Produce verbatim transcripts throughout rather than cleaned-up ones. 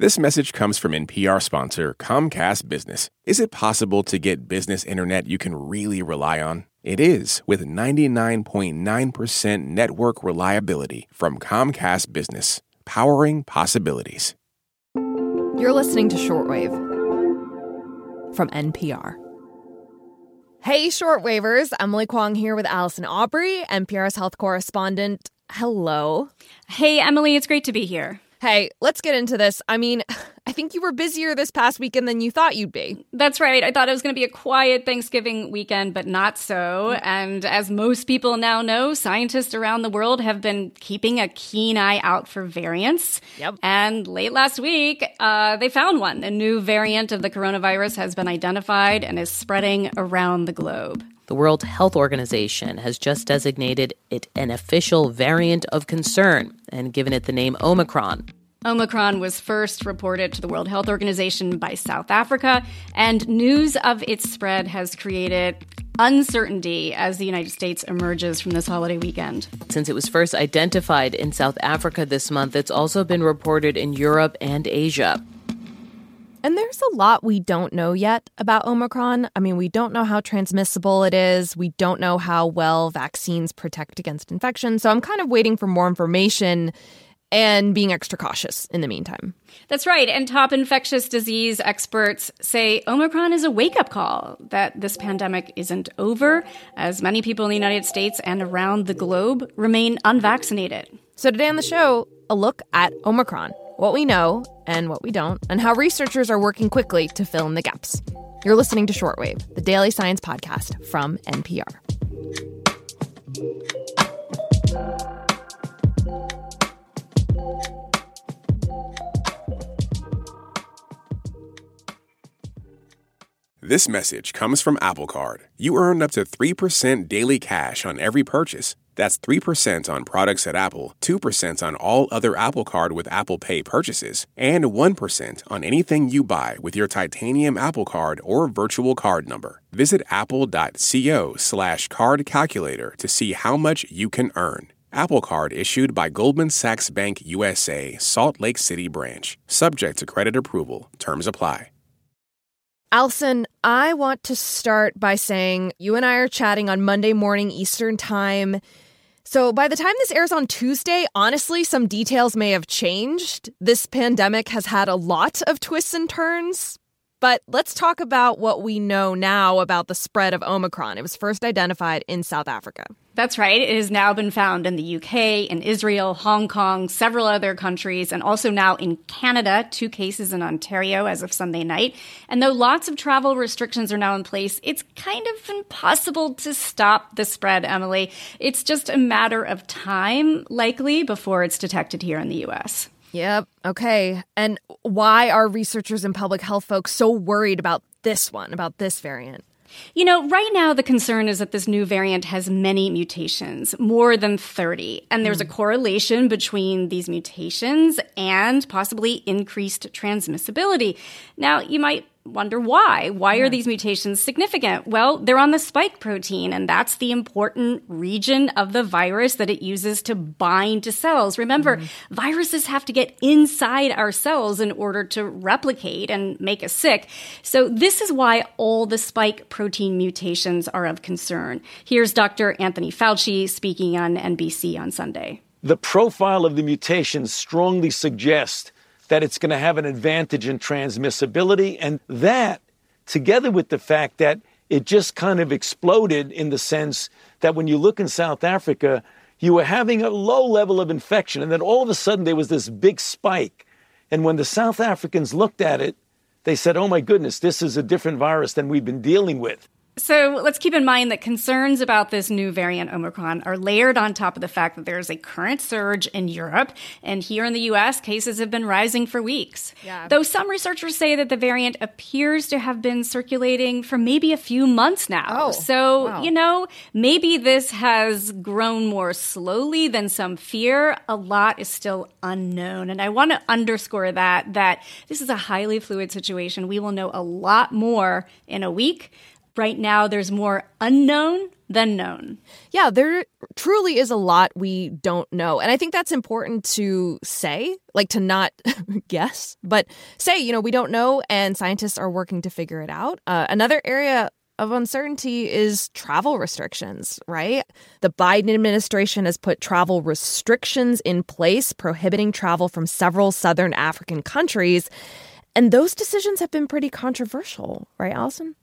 This message comes from N P R sponsor Comcast Business. Is it possible to get business internet you can really rely on? It is, with ninety-nine point nine percent network reliability from Comcast Business, powering possibilities. You're listening to Shortwave from N P R. Hey, Shortwavers. Emily Kwong here with Allison Aubrey, N P R's health correspondent. Hello. Hey, Emily. It's great to be here. Hey, let's get into this. I mean, I think you were busier this past weekend than you thought you'd be. That's right. I thought it was going to be a quiet Thanksgiving weekend, but not so. And as most people now know, scientists around the world have been keeping a keen eye out for variants. Yep. And late last week, uh, they found one. A new variant of the coronavirus has been identified and is spreading around the globe. The World Health Organization has just designated it an official variant of concern and given it the name Omicron. Omicron was first reported to the World Health Organization by South Africa, and news of its spread has created uncertainty as the United States emerges from this holiday weekend. Since it was first identified in South Africa this month, it's also been reported in Europe and Asia. And there's a lot we don't know yet about Omicron. I mean, we don't know how transmissible it is. We don't know how well vaccines protect against infection. So I'm kind of waiting for more information and being extra cautious in the meantime. That's right. And top infectious disease experts say Omicron is a wake-up call, that this pandemic isn't over, as many people in the United States and around the globe remain unvaccinated. So today on the show, a look at Omicron. What we know and what we don't, and how researchers are working quickly to fill in the gaps. You're listening to Shortwave, the daily science podcast from N P R. This message comes from Apple Card. You earn up to three percent daily cash on every purchase. That's three percent on products at Apple, two percent on all other Apple Card with Apple Pay purchases, and one percent on anything you buy with your titanium Apple Card or virtual card number. Visit apple.co slash card calculator to see how much you can earn. Apple Card issued by Goldman Sachs Bank U S A, Salt Lake City branch. Subject to credit approval. Terms apply. Allison, I want to start by saying you and I are chatting on Monday morning Eastern time. So by the time this airs on Tuesday, honestly, some details may have changed. This pandemic has had a lot of twists and turns. But let's talk about what we know now about the spread of Omicron. It was first identified in South Africa. That's right. It has now been found in the U K, in Israel, Hong Kong, several other countries, and also now in Canada, two cases in Ontario as of Sunday night. And though lots of travel restrictions are now in place, it's kind of impossible to stop the spread, Emily. It's just a matter of time, likely, before it's detected here in the U S. Yep. Okay. And why are researchers and public health folks so worried about this one, about this variant? You know, right now the concern is that this new variant has many mutations, more than thirty. And there's a correlation between these mutations and possibly increased transmissibility. Now, you might wonder why. Why are these mutations significant? Well, they're on the spike protein, and that's the important region of the virus that it uses to bind to cells. Remember, mm. viruses have to get inside our cells in order to replicate and make us sick. So this is why all the spike protein mutations are of concern. Here's Doctor Anthony Fauci speaking on N B C on Sunday. The profile of the mutations strongly suggests that it's going to have an advantage in transmissibility. And that, together with the fact that it just kind of exploded in the sense that when you look in South Africa, you were having a low level of infection. And then all of a sudden, there was this big spike. And when the South Africans looked at it, they said, oh, my goodness, this is a different virus than we've been dealing with. So let's keep in mind that concerns about this new variant Omicron are layered on top of the fact that there is a current surge in Europe. And here in the U S, cases have been rising for weeks. Yeah. Though some researchers say that the variant appears to have been circulating for maybe a few months now. Oh, so, wow. you know, maybe this has grown more slowly than some fear. A lot is still unknown. And I want to underscore that, that this is a highly fluid situation. We will know a lot more in a week. right now there's more unknown than known. Yeah, there truly is a lot we don't know. And I think that's important to say, like to not guess, but say, you know, we don't know and scientists are working to figure it out. Uh, another area of uncertainty is travel restrictions, right? The Biden administration has put travel restrictions in place, prohibiting travel from several southern African countries. And those decisions have been pretty controversial, right, Allison?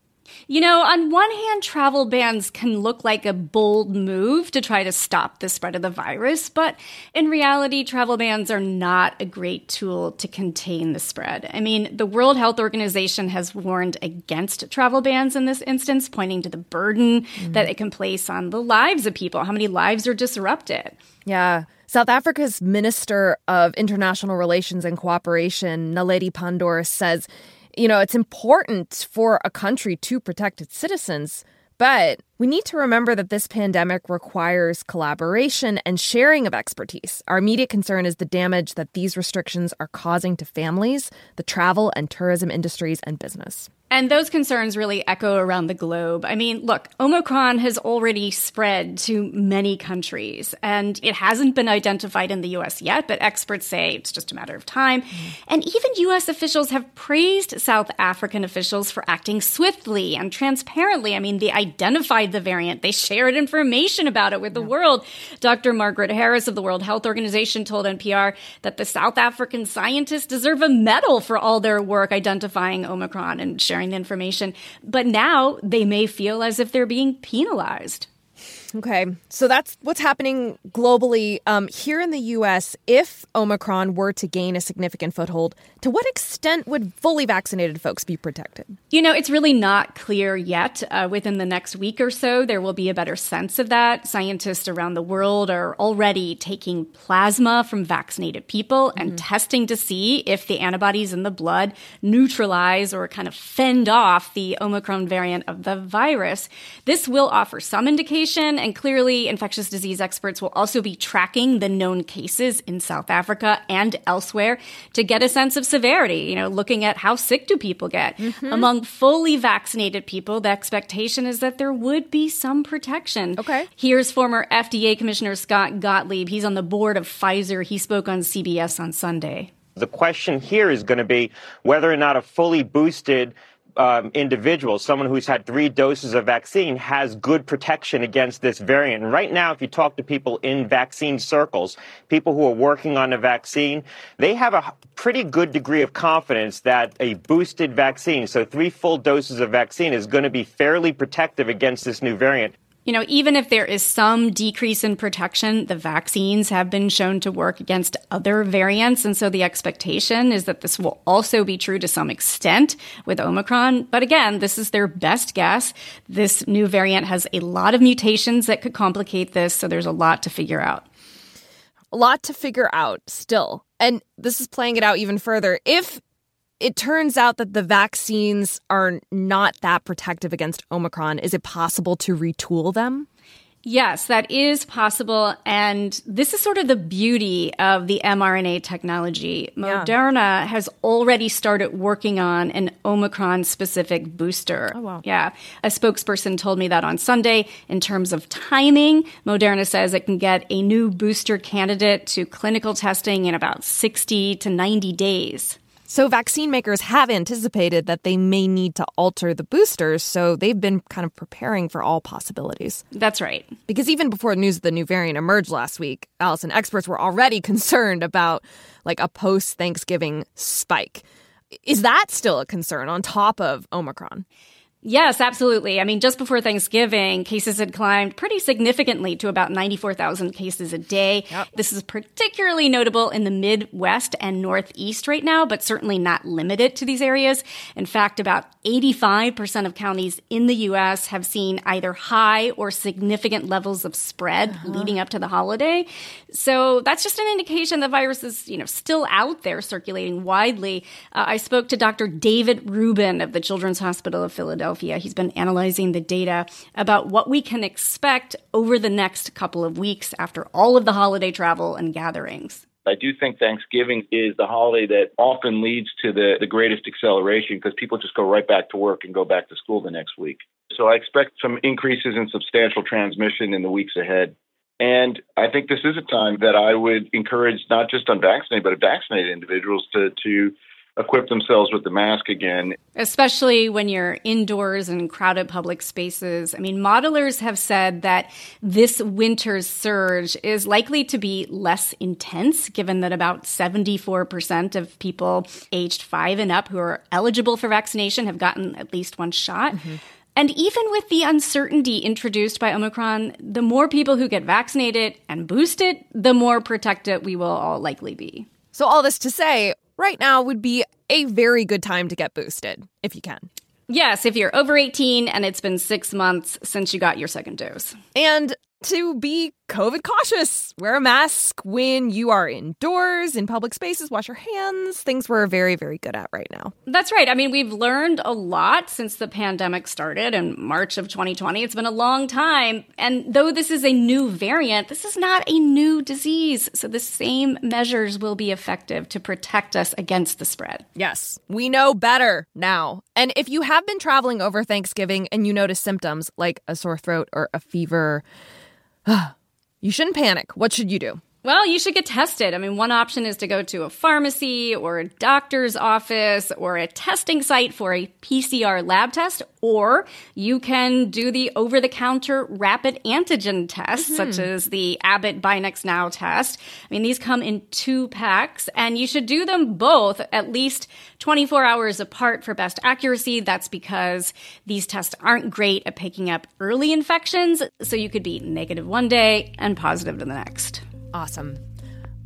You know, on one hand, travel bans can look like a bold move to try to stop the spread of the virus. But in reality, travel bans are not a great tool to contain the spread. I mean, the World Health Organization has warned against travel bans in this instance, pointing to the burden mm-hmm. that it can place on the lives of people, how many lives are disrupted. Yeah. South Africa's Minister of International Relations and Cooperation, Naledi Pandor, says, you know, it's important for a country to protect its citizens, but we need to remember that this pandemic requires collaboration and sharing of expertise. Our immediate concern is the damage that these restrictions are causing to families, the travel and tourism industries, and business. And those concerns really echo around the globe. I mean, look, Omicron has already spread to many countries, and it hasn't been identified in the U S yet, but experts say it's just a matter of time. And even U S officials have praised South African officials for acting swiftly and transparently. I mean, they identified the variant. They shared information about it with the yeah. world. Doctor Margaret Harris of the World Health Organization told N P R that the South African scientists deserve a medal for all their work identifying Omicron and sharing the information, but now they may feel as if they're being penalized. Okay, so that's what's happening globally. Um, here in the U S, if Omicron were to gain a significant foothold, to what extent would fully vaccinated folks be protected? You know, it's really not clear yet. Uh, within the next week or so, there will be a better sense of that. Scientists around the world are already taking plasma from vaccinated people mm-hmm. and testing to see if the antibodies in the blood neutralize or kind of fend off the Omicron variant of the virus. This will offer some indication. And clearly, infectious disease experts will also be tracking the known cases in South Africa and elsewhere to get a sense of severity, you know, looking at how sick do people get. Mm-hmm. Among fully vaccinated people, the expectation is that there would be some protection. Okay. Here's former F D A Commissioner Scott Gottlieb. He's on the board of Pfizer. He spoke on C B S on Sunday. The question here is going to be whether or not a fully boosted Um, individual, someone who's had three doses of vaccine, has good protection against this variant. And right now, if you talk to people in vaccine circles, people who are working on a vaccine, they have a pretty good degree of confidence that a boosted vaccine, so three full doses of vaccine, is going to be fairly protective against this new variant. You know, even if there is some decrease in protection, the vaccines have been shown to work against other variants. And so the expectation is that this will also be true to some extent with Omicron. But again, this is their best guess. This new variant has a lot of mutations that could complicate this. So there's a lot to figure out. A lot to figure out still. And this is playing it out even further. If it turns out that the vaccines are not that protective against Omicron, is it possible to retool them? Yes, that is possible. And this is sort of the beauty of the mRNA technology. Moderna yeah. has already started working on an Omicron-specific booster. Oh, wow. Yeah. A spokesperson told me that on Sunday. In terms of timing, Moderna says it can get a new booster candidate to clinical testing in about sixty to ninety days. So vaccine makers have anticipated that they may need to alter the boosters, so they've been kind of preparing for all possibilities. That's right. Because even before news of the new variant emerged last week, Allison, experts were already concerned about like a post-Thanksgiving spike. Is that still a concern on top of Omicron? Yes, absolutely. I mean, just before Thanksgiving, cases had climbed pretty significantly to about ninety-four thousand cases a day. Yep. This is particularly notable in the Midwest and Northeast right now, but certainly not limited to these areas. In fact, about eighty-five percent of counties in the U S have seen either high or significant levels of spread uh-huh. leading up to the holiday. So that's just an indication the virus is, you know, still out there circulating widely. Uh, I spoke to Doctor David Rubin of the Children's Hospital of Philadelphia. He's been analyzing the data about what we can expect over the next couple of weeks after all of the holiday travel and gatherings. I do think Thanksgiving is the holiday that often leads to the, the greatest acceleration because people just go right back to work and go back to school the next week. So I expect some increases in substantial transmission in the weeks ahead. And I think this is a time that I would encourage not just unvaccinated, but vaccinated individuals to, to equip themselves with the mask again. Especially when you're indoors and crowded public spaces. I mean, modelers have said that this winter's surge is likely to be less intense, given that about seventy-four percent of people aged five and up who are eligible for vaccination have gotten at least one shot. Mm-hmm. And even with the uncertainty introduced by Omicron, the more people who get vaccinated and boosted, the more protected we will all likely be. So all this to say, right now would be a very good time to get boosted, if you can. Yes, if you're over eighteen and it's been six months since you got your second dose. And to be COVID cautious, wear a mask when you are indoors, in public spaces, wash your hands, things we're very, very good at right now. That's right. I mean, we've learned a lot since the pandemic started in March of twenty twenty. It's been a long time. And though this is a new variant, this is not a new disease. So the same measures will be effective to protect us against the spread. Yes, we know better now. And if you have been traveling over Thanksgiving and you notice symptoms like a sore throat or a fever, you shouldn't panic. What should you do? Well, you should get tested. I mean, one option is to go to a pharmacy or a doctor's office or a testing site for a P C R lab test, or you can do the over-the-counter rapid antigen test, mm-hmm. such as the Abbott Binax Now test. I mean, these come in two packs, and you should do them both at least twenty-four hours apart for best accuracy. That's because these tests aren't great at picking up early infections, so you could be negative one day and positive the next. Awesome.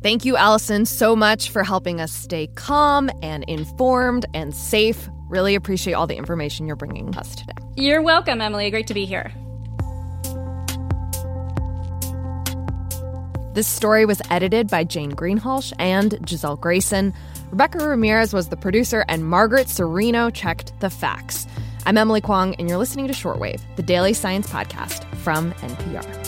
Thank you, Allison, so much for helping us stay calm and informed and safe. Really appreciate all the information you're bringing us today. You're welcome, Emily. Great to be here. This story was edited by Jane Greenhalgh and Giselle Grayson. Rebecca Ramirez was the producer, and Margaret Serino checked the facts. I'm Emily Kwong, and you're listening to Shortwave, the daily science podcast from N P R.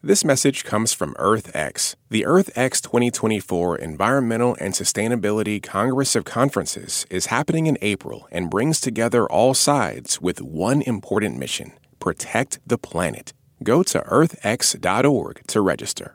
This message comes from EarthX, the EarthX twenty twenty-four Environmental and Sustainability Congress of Conferences is happening in April and brings together all sides with one important mission: protect the planet. Go to earth x dot org to register.